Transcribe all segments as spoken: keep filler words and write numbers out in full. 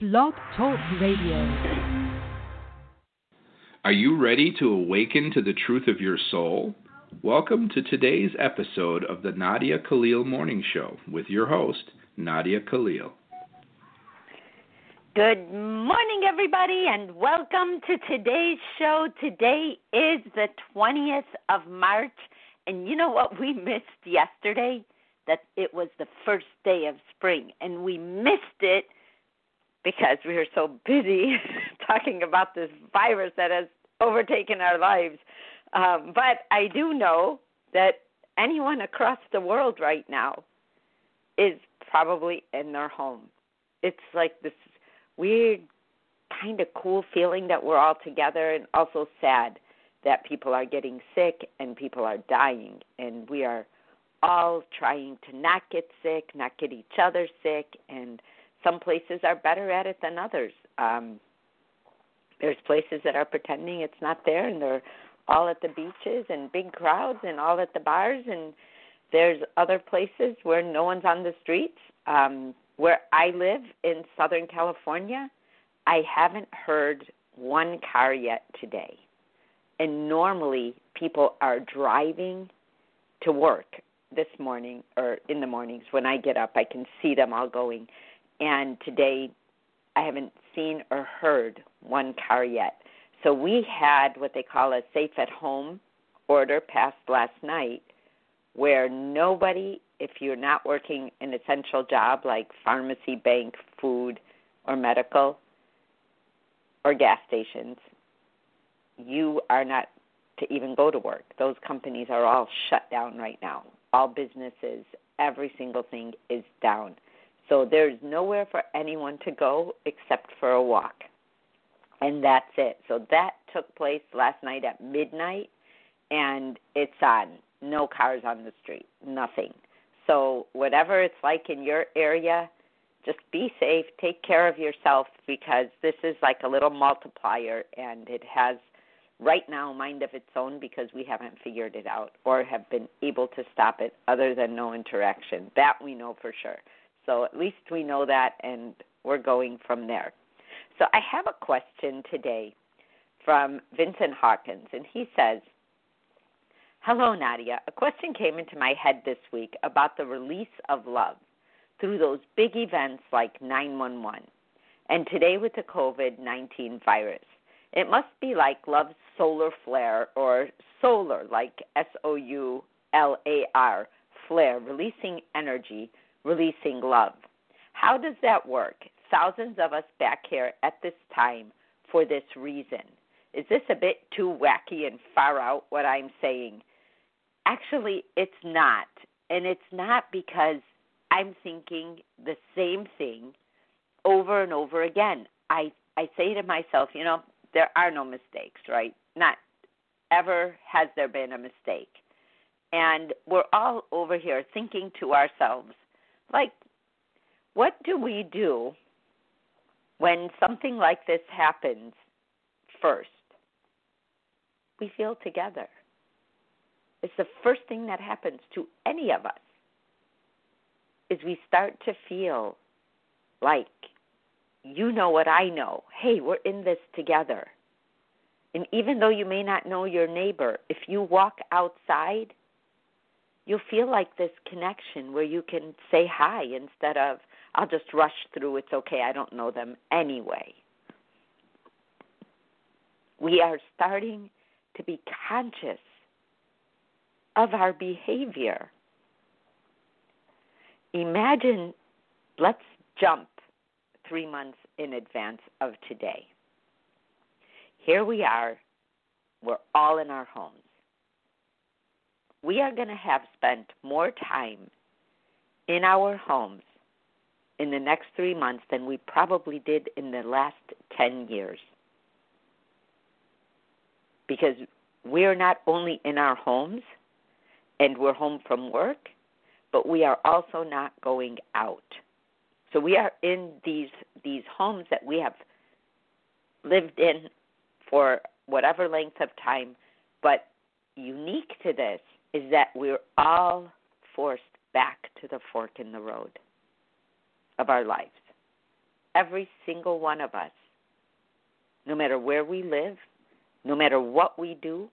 Blog Talk Radio. Are you ready to awaken to the truth of your soul? Welcome to today's episode of the Nadia Khalil Morning Show with your host, Nadia Khalil. Good morning, everybody, and welcome to today's show. Today is the twentieth of March, and you know what we missed yesterday? That it was the first day of spring, and we missed it because we were so busy talking about this virus that has overtaken our lives. Um, but I do know that anyone across the world right now is probably in their home. It's like this weird kind of cool feeling that we're all together, and also sad that people are getting sick and people are dying. And we are all trying to not get sick, not get each other sick, and some places are better at it than others. Um, there's places that are pretending it's not there, and they're all at the beaches and big crowds and all at the bars, and there's other places where no one's on the streets. Um, where I live in Southern California, I haven't heard one car yet today. And normally people are driving to work this morning or in the mornings when I get up. I can see them all going. And today, I haven't seen or heard one car yet. So we had what they call a safe-at-home order passed last night, where nobody, if you're not working an essential job like pharmacy, bank, food, or medical, or gas stations, you are not to even go to work. Those companies are all shut down right now. All businesses, every single thing is down. So there's nowhere for anyone to go except for a walk. And that's it. So that took place last night at midnight, and it's on. No cars on the street, nothing. So whatever it's like in your area, just be safe, take care of yourself, because this is like a little multiplier, and it has right now a mind of its own because we haven't figured it out or have been able to stop it other than no interaction. That we know for sure. So at least we know that, and we're going from there. So I have a question today from Vincent Hawkins, and he says, "Hello, Nadia. A question came into my head this week about the release of love through those big events like nine one one, and today with the COVID nineteen virus. It must be like love's solar flare, or solar, like S O U L A R, flare, releasing energy, releasing love. How does that work? Thousands of us back here at this time for this reason. Is this a bit too wacky and far out what I'm saying?" Actually, it's not. And it's not because I'm thinking the same thing over and over again. I, I say to myself, you know, there are no mistakes, right? Not ever has there been a mistake. And we're all over here thinking to ourselves, like, what do we do when something like this happens first? We feel together. It's the first thing that happens to any of us, is we start to feel like, you know what I know. Hey, we're in this together. And even though you may not know your neighbor, if you walk outside, you'll feel like this connection where you can say hi instead of, I'll just rush through, it's okay, I don't know them anyway. We are starting to be conscious of our behavior. Imagine, let's jump three months in advance of today. Here we are, we're all in our homes. We are going to have spent more time in our homes in the next three months than we probably did in the last ten years. Because we're not only in our homes and we're home from work, but we are also not going out. So we are in these these homes that we have lived in for whatever length of time, but unique to this is that we're all forced back to the fork in the road of our lives. every single one of us, no matter where we live, no matter what we do,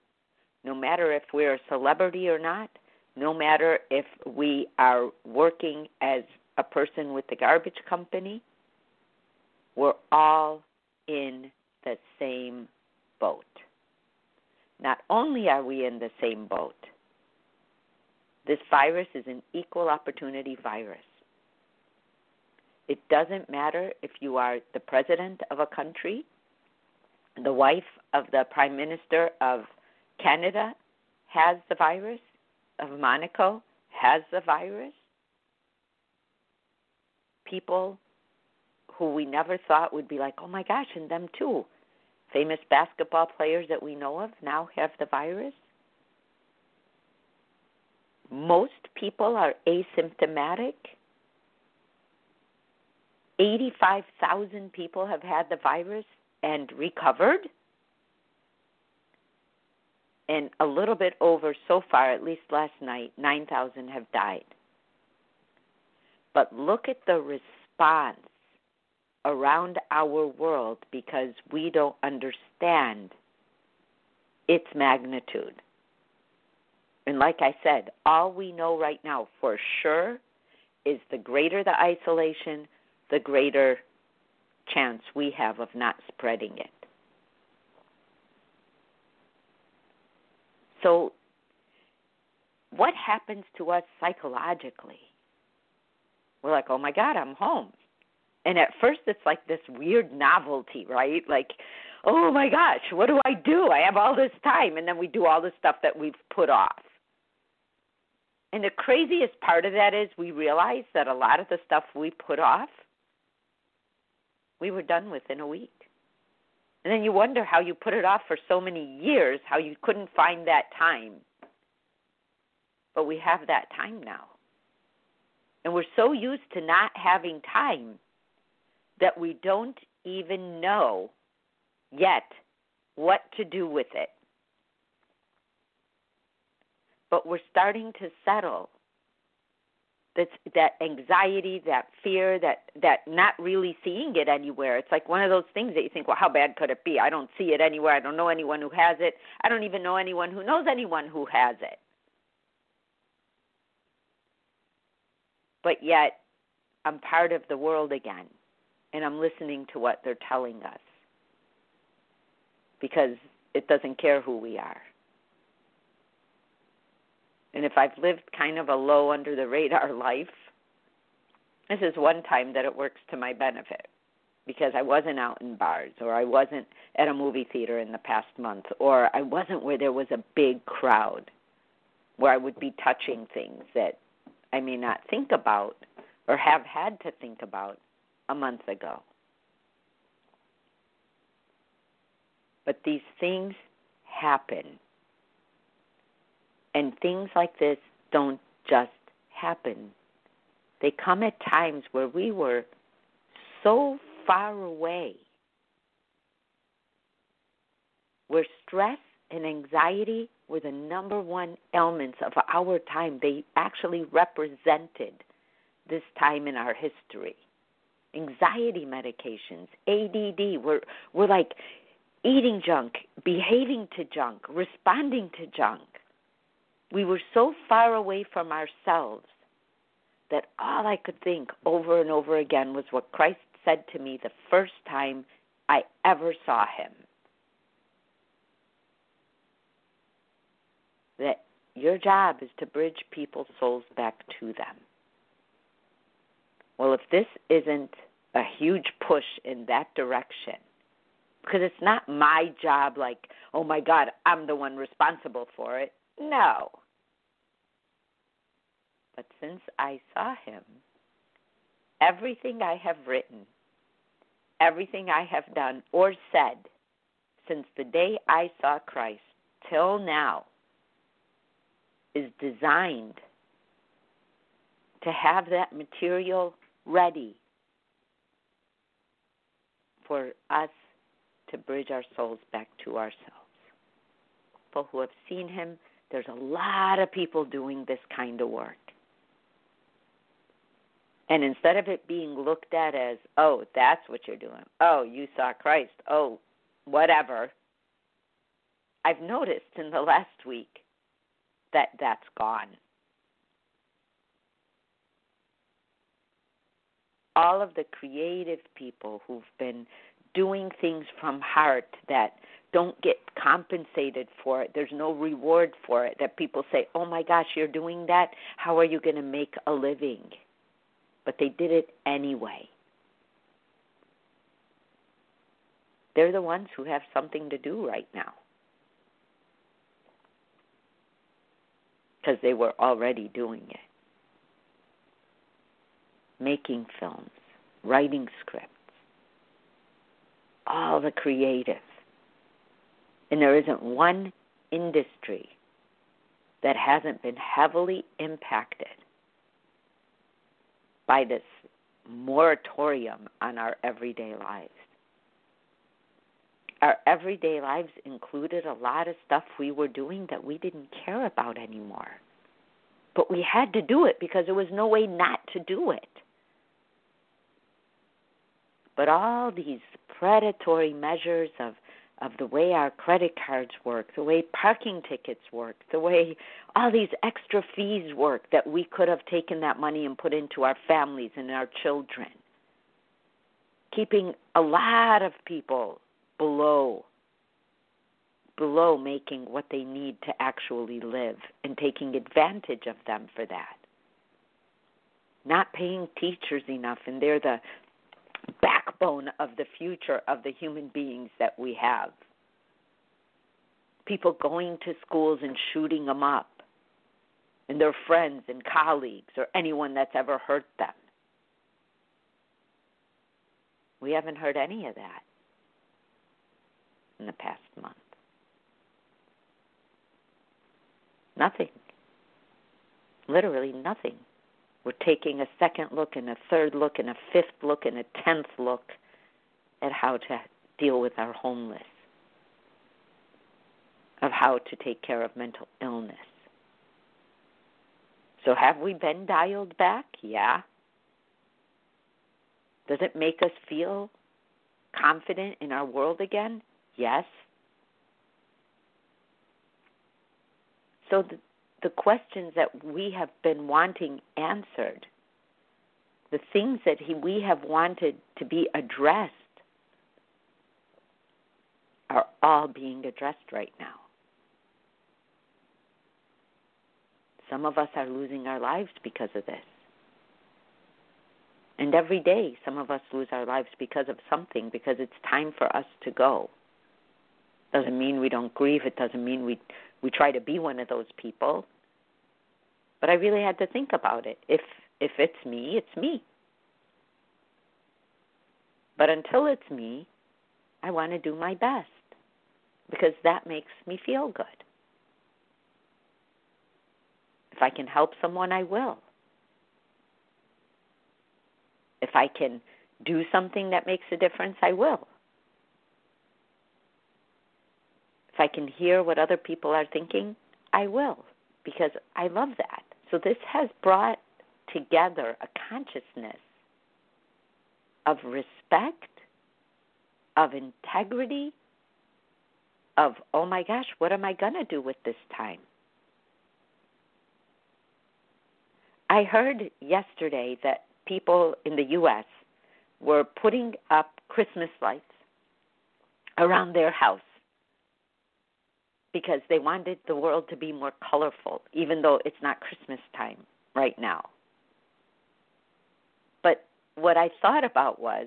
no matter if we're a celebrity or not, no matter if we are working as a person with the garbage company, we're all in the same boat. Not only are we in the same boat, this virus is an equal opportunity virus. It doesn't matter if you are the president of a country, the wife of the Prime Minister of Canada has the virus, of Monaco has the virus. People who we never thought would be like, oh my gosh, and them too. Famous basketball players that we know of now have the virus. Most people are asymptomatic. eighty-five thousand people have had the virus and recovered. And a little bit over, so far, at least last night, nine thousand have died. But look at the response around our world, because we don't understand its magnitude. And like I said, all we know right now for sure is the greater the isolation, the greater chance we have of not spreading it. So what happens to us psychologically? We're like, oh, my God, I'm home. And at first it's like this weird novelty, right? Like, oh, my gosh, what do I do? I have all this time. And then we do all the stuff that we've put off. And the craziest part of that is we realize that a lot of the stuff we put off, we were done with in a week. And then you wonder how you put it off for so many years, how you couldn't find that time. But we have that time now. And we're so used to not having time that we don't even know yet what to do with it. But we're starting to settle that, that anxiety, that fear, that, that not really seeing it anywhere. It's like one of those things that you think, well, how bad could it be? I don't see it anywhere. I don't know anyone who has it. I don't even know anyone who knows anyone who has it. But yet I'm part of the world again, and I'm listening to what they're telling us, because it doesn't care who we are. And if I've lived kind of a low under the radar life, this is one time that it works to my benefit, because I wasn't out in bars, or I wasn't at a movie theater in the past month, or I wasn't where there was a big crowd where I would be touching things that I may not think about or have had to think about a month ago. But these things happen. And things like this don't just happen. They come at times where we were so far away, where stress and anxiety were the number one ailments of our time. They actually represented this time in our history. Anxiety medications, A D D, we're, we're like eating junk, behaving to junk, responding to junk. We were so far away from ourselves that all I could think over and over again was what Christ said to me the first time I ever saw him. That your job is to bridge people's souls back to them. Well, if this isn't a huge push in that direction, because it's not my job like, oh, my God, I'm the one responsible for it. No. But since I saw him, everything I have written, everything I have done or said since the day I saw Christ till now is designed to have that material ready for us to bridge our souls back to ourselves. People who have seen him, there's a lot of people doing this kind of work. And instead of it being looked at as, oh, that's what you're doing, oh, you saw Christ, oh, whatever, I've noticed in the last week that that's gone. All of the creative people who've been doing things from heart that don't get compensated for it, there's no reward for it, that people say, oh my gosh, you're doing that, how are you going to make a living? But they did it anyway. They're the ones who have something to do right now, because they were already doing it. Making films, writing scripts, all the creative. And there isn't one industry that hasn't been heavily impacted by this moratorium on our everyday lives. Our everyday lives included a lot of stuff we were doing that we didn't care about anymore. But we had to do it because there was no way not to do it. But all these predatory measures of, of the way our credit cards work, the way parking tickets work, the way all these extra fees work, that we could have taken that money and put into our families and our children, keeping a lot of people below, below making what they need to actually live and taking advantage of them for that. Not paying teachers enough, and they're the backbone of the future of the human beings that we have. People going to schools and shooting them up, and their friends and colleagues or anyone that's ever hurt them. We haven't heard any of that in the past month. Nothing. Literally nothing. We're taking a second look and a third look and a fifth look and a tenth look at how to deal with our homeless, of how to take care of mental illness. So have we been dialed back? Yeah. Does it make us feel confident in our world again? Yes. So the The questions that we have been wanting answered, the things that he, we have wanted to be addressed, are all being addressed right now. Some of us are losing our lives because of this. And every day some of us lose our lives because of something, because it's time for us to go. Doesn't mean we don't grieve. It doesn't mean we we try to be one of those people. But I really had to think about it. If if it's me, it's me. But until it's me, I want to do my best, because that makes me feel good. If I can help someone, I will. If I can do something that makes a difference, I will. If I can hear what other people are thinking, I will, because I love that. So this has brought together a consciousness of respect, of integrity, of, oh my gosh, what am I going to do with this time? I heard yesterday that people in the U S were putting up Christmas lights around their house, because they wanted the world to be more colorful, even though it's not Christmas time right now. But what I thought about was,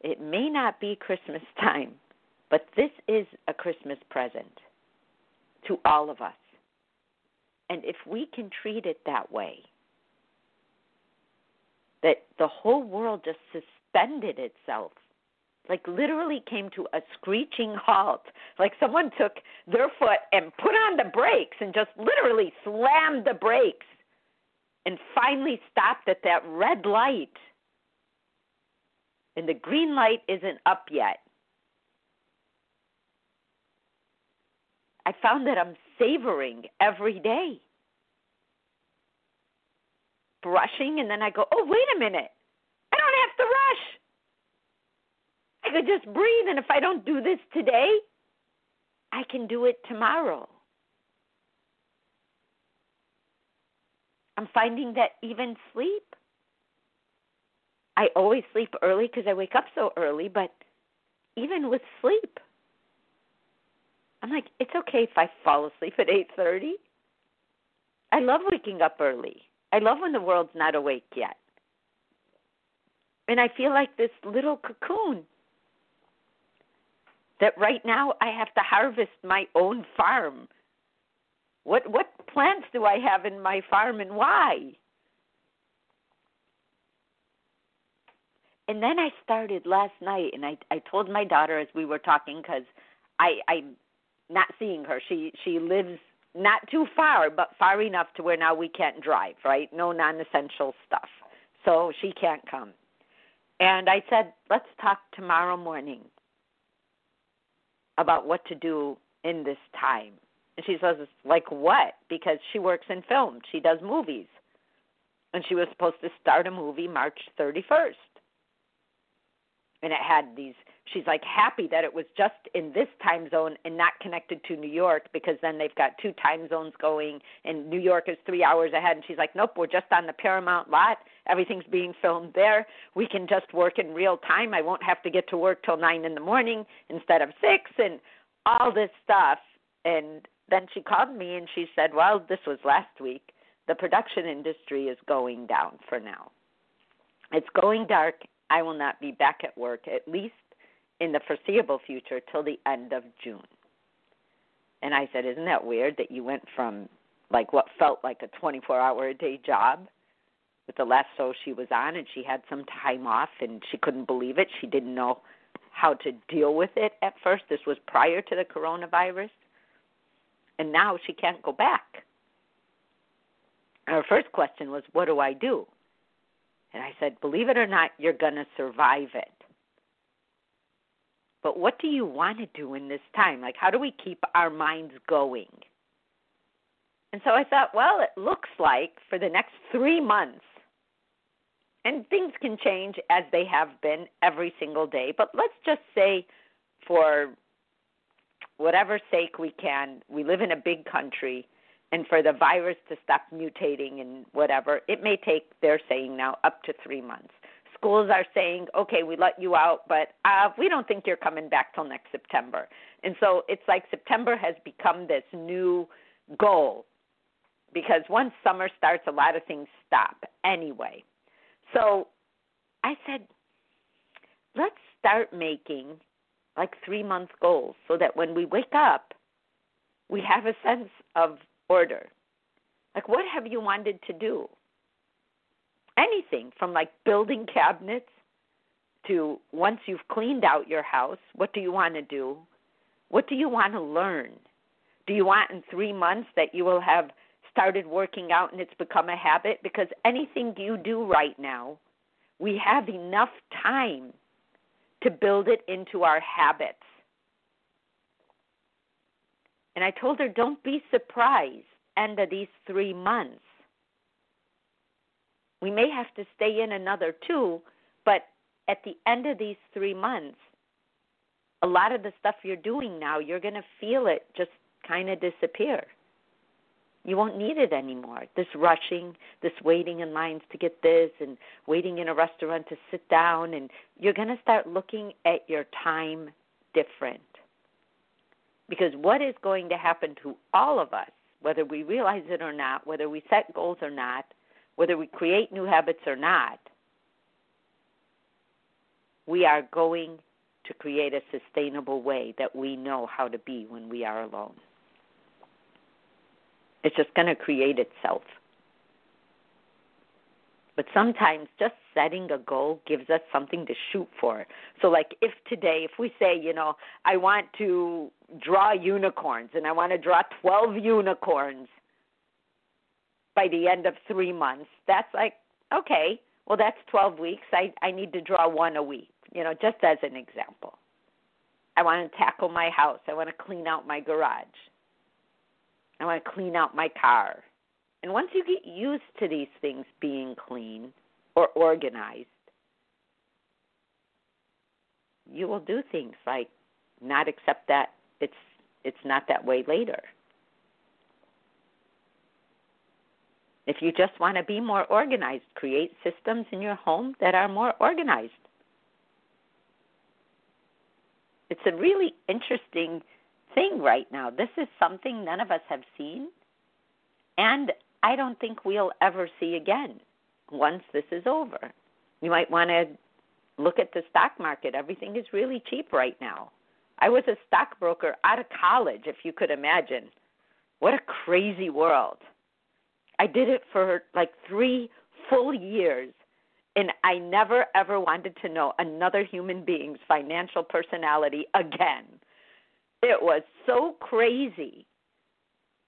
it may not be Christmas time, but this is a Christmas present to all of us. And if we can treat it that way, that the whole world just suspended itself, like literally came to a screeching halt, like someone took their foot and put on the brakes and just literally slammed the brakes and finally stopped at that red light. And the green light isn't up yet. I found that I'm savoring every day. brushing, and then I go, oh, wait a minute. I don't have to rush. I could just breathe, and if I don't do this today, I can do it tomorrow. I'm finding that even sleep. I always sleep early because I wake up so early, but even with sleep, I'm like, it's okay if I fall asleep at eight thirty. I love waking up early. I love when the world's not awake yet. And I feel like this little cocoon that right now I have to harvest my own farm. What what plants do I have in my farm and why? And then I started last night, and I, I told my daughter as we were talking, because I, I'm not seeing her. She she lives not too far, but far enough to where now we can't drive, right? No non-essential stuff. So she can't come. And I said, let's talk tomorrow morning about what to do in this time. And she says, like what? Because she works in film. She does movies. And she was supposed to start a movie March thirty-first. And it had these, she's like happy that it was just in this time zone and not connected to New York, because then they've got two time zones going and New York is three hours ahead. And she's like, nope, we're just on the Paramount lot. Everything's being filmed there. We can just work in real time. I won't have to get to work till nine in the morning instead of six and all this stuff. And then she called me and she said, well, this was last week. The production industry is going down for now. It's going dark. I will not be back at work, at least in the foreseeable future, till the end of June. And I said, isn't that weird that you went from, like, what felt like a twenty-four-hour-a-day job with the last show she was on, and she had some time off, and she couldn't believe it. She didn't know how to deal with it at first. This was prior to the coronavirus. And now she can't go back. And her first question was, what do I do? And I said, believe it or not, you're going to survive it. But what do you want to do in this time? Like, how do we keep our minds going? And so I thought, well, it looks like for the next three months, and things can change as they have been every single day, but let's just say for whatever sake we can, we live in a big country, and for the virus to stop mutating and whatever, it may take, they're saying now, up to three months. Schools are saying, okay, we let you out, but uh, we don't think you're coming back till next September. And so it's like September has become this new goal, because once summer starts, a lot of things stop anyway. So I said, let's start making like three-month goals so that when we wake up, we have a sense of order. Like, what have you wanted to do? Anything from like building cabinets to once you've cleaned out your house, what do you want to do? What do you want to learn? Do you want in three months that you will have started working out and it's become a habit? Because anything you do right now, we have enough time to build it into our habits. And I told her, don't be surprised end of these three months. We may have to stay in another two, but at the end of these three months, a lot of the stuff you're doing now, you're going to feel it just kind of disappear. You won't need it anymore. This rushing, this waiting in lines to get this and waiting in a restaurant to sit down, and you're going to start looking at your time different. Because what is going to happen to all of us, whether we realize it or not, whether we set goals or not, whether we create new habits or not, we are going to create a sustainable way that we know how to be when we are alone. It's just going to create itself. But sometimes just setting a goal gives us something to shoot for. So like if today, if we say, you know, I want to draw unicorns and I want to draw twelve unicorns by the end of three months, that's like, okay, well, that's twelve weeks. I, I need to draw one a week, you know, just as an example. I want to tackle my house. I want to clean out my garage. I want to clean out my car. And once you get used to these things being clean or organized, you will do things like not accept that it's it's not that way later. If you just want to be more organized, create systems in your home that are more organized. It's a really interesting thing right now. This is something none of us have seen, and I don't think we'll ever see again once this is over. You might want to look at the stock market. Everything is really cheap right now. I was a stockbroker out of college, if you could imagine. What a crazy world. I did it for like three full years, and I never, ever wanted to know another human being's financial personality again. It was so crazy.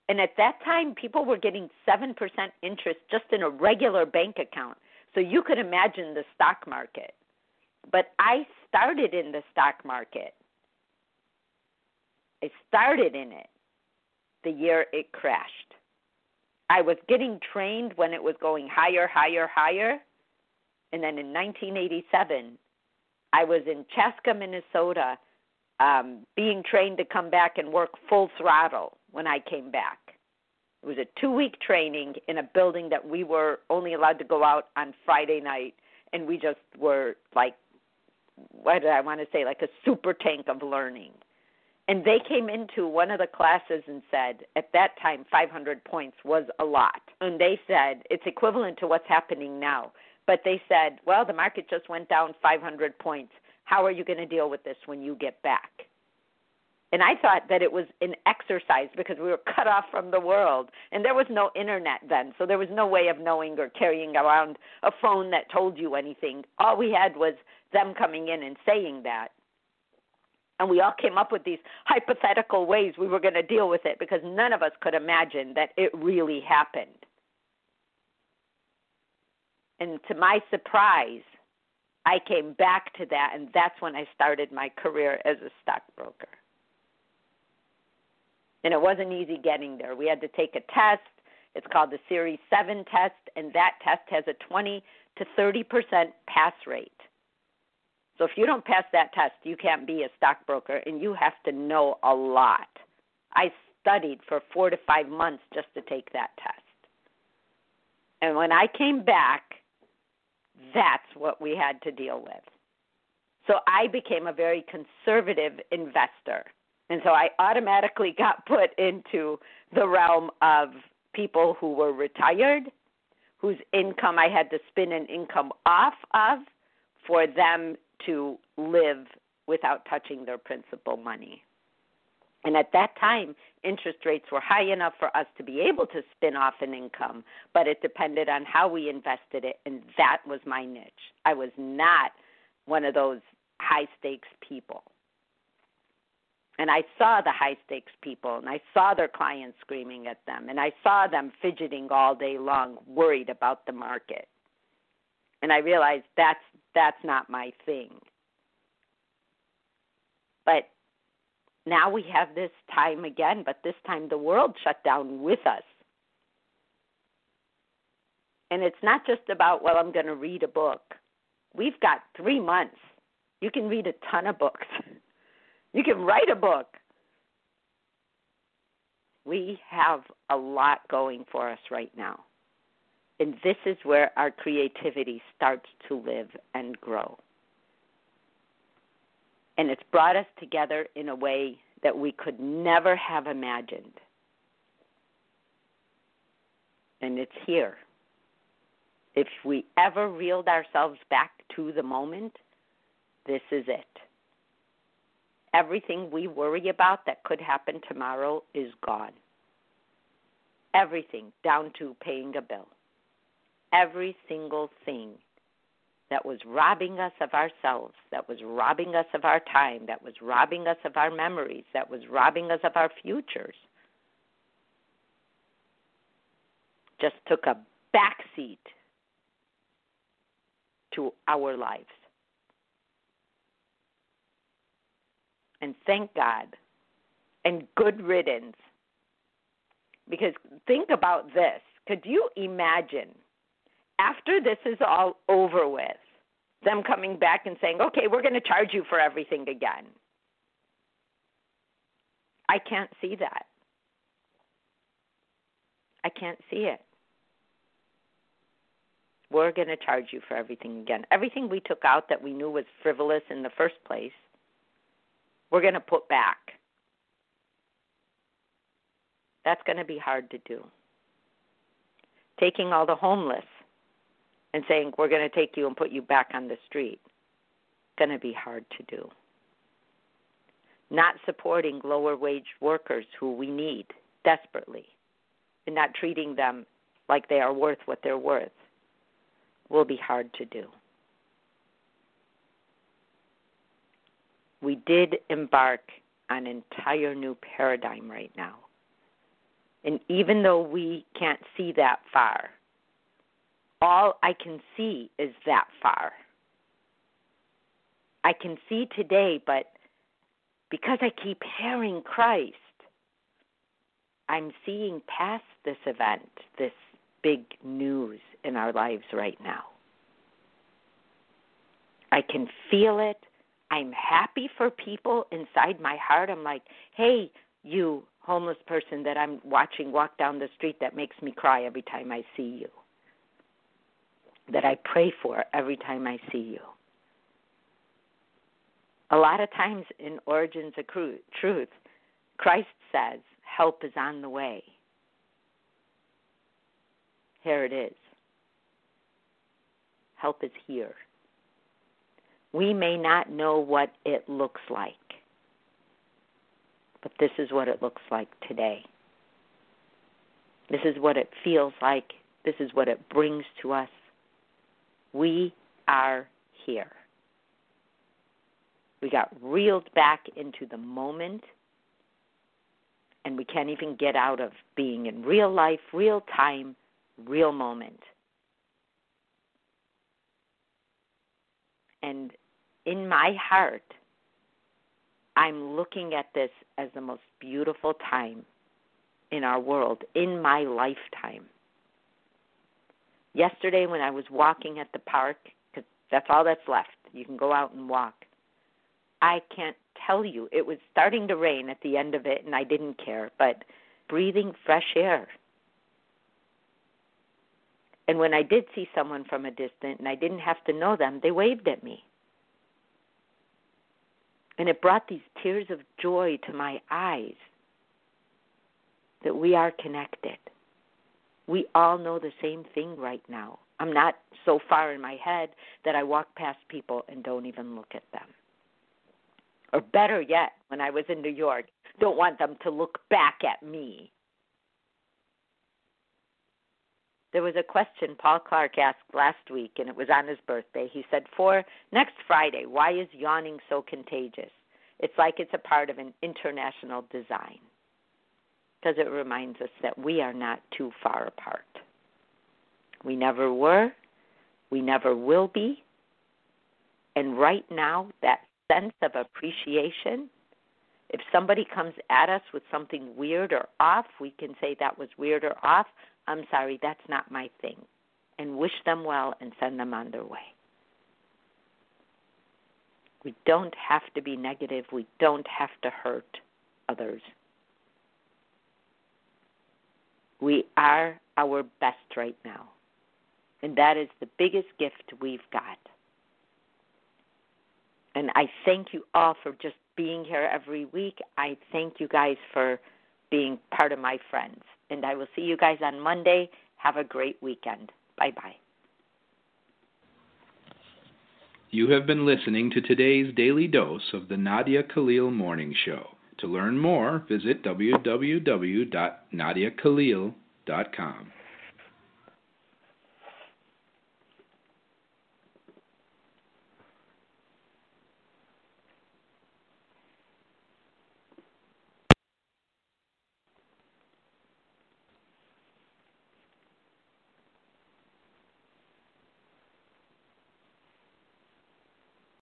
And at that time, people were getting seven percent interest just in a regular bank account. So you could imagine the stock market. But I started in the stock market. I started in it the year it crashed. I was getting trained when it was going higher, higher, higher. And then in nineteen eighty-seven, I was in Chaska, Minnesota, um, being trained to come back and work full throttle when I came back. It was a two-week training in a building that we were only allowed to go out on Friday night, and we just were like, what did I want to say, like a super tank of learning. And they came into one of the classes and said, at that time, five hundred points was a lot. And they said, it's equivalent to what's happening now. But they said, well, the market just went down five hundred points. How are you going to deal with this when you get back? And I thought that it was an exercise because we were cut off from the world. And there was no internet then, so there was no way of knowing or carrying around a phone that told you anything. All we had was them coming in and saying that. And we all came up with these hypothetical ways we were going to deal with it because none of us could imagine that it really happened. And to my surprise, I came back to that, and that's when I started my career as a stockbroker. And it wasn't easy getting there. We had to take a test. It's called the Series seven test, and that test has a twenty to thirty percent pass rate. So if you don't pass that test, you can't be a stockbroker, and you have to know a lot. I studied for four to five months just to take that test. And when I came back, that's what we had to deal with. So I became a very conservative investor. And so I automatically got put into the realm of people who were retired, whose income I had to spin an income off of for them to live without touching their principal money. And at that time, interest rates were high enough for us to be able to spin off an income, but it depended on how we invested it, and that was my niche. I was not one of those high-stakes people. And I saw the high-stakes people, and I saw their clients screaming at them, and I saw them fidgeting all day long, worried about the market. And I realized that's that's not my thing. But now we have this time again, but this time the world shut down with us. And it's not just about, well, I'm going to read a book. We've got three months. You can read a ton of books. You can write a book. We have a lot going for us right now. And this is where our creativity starts to live and grow. And it's brought us together in a way that we could never have imagined. And it's here. If we ever reeled ourselves back to the moment, this is it. Everything we worry about that could happen tomorrow is gone. Everything down to paying a bill. Every single thing that was robbing us of ourselves, that was robbing us of our time, that was robbing us of our memories, that was robbing us of our futures, just took a backseat to our lives. And thank God, and good riddance, because think about this, Could you imagine after this is all over with, them coming back and saying, okay, we're going to charge you for everything again? I can't see that. I can't see it. We're going to charge you for everything again. Everything we took out that we knew was frivolous in the first place, we're going to put back. That's going to be hard to do. Taking all the homeless and saying, we're going to take you and put you back on the street, going to be hard to do. Not supporting lower wage workers who we need desperately and not treating them like they are worth what they're worth will be hard to do. We did embark on an entire new paradigm right now. And even though we can't see that far, all I can see is that far. I can see today, but because I keep hearing Christ, I'm seeing past this event, this big news in our lives right now. I can feel it. I'm happy for people inside my heart. I'm like, hey, you homeless person that I'm watching walk down the street that makes me cry every time I see you, that I pray for every time I see you. A lot of times in Origins of Truth, Christ says, help is on the way. Here it is. Help is here. We may not know what it looks like, but this is what it looks like today. This is what it feels like. This is what it brings to us. We are here. We got reeled back into the moment, and we can't even get out of being in real life, real time, real moment. And in my heart, I'm looking at this as the most beautiful time in our world, in my lifetime. Yesterday when I was walking at the park, because that's all that's left, you can go out and walk, I can't tell you, it was starting to rain at the end of it, and I didn't care, but breathing fresh air. And when I did see someone from a distance, and I didn't have to know them, they waved at me. And it brought these tears of joy to my eyes that we are connected. We all know the same thing right now. I'm not so far in my head that I walk past people and don't even look at them. Or better yet, when I was in New York, don't want them to look back at me. There was a question Paul Clark asked last week, and it was on his birthday. He said, for next Friday, why is yawning so contagious? It's like it's a part of an international design, because it reminds us that we are not too far apart. We never were, we never will be, and right now, that sense of appreciation, if somebody comes at us with something weird or off, we can say that was weird or off. I'm sorry, that's not my thing, and wish them well and send them on their way. We don't have to be negative. We don't have to hurt others. We are our best right now, and that is the biggest gift we've got. And I thank you all for just being here every week. I thank you guys for being part of my friends. And I will see you guys on Monday. Have a great weekend. Bye-bye. You have been listening to today's Daily Dose of the Nadia Khalil Morning Show. To learn more, visit w w w dot nadia khalil dot com.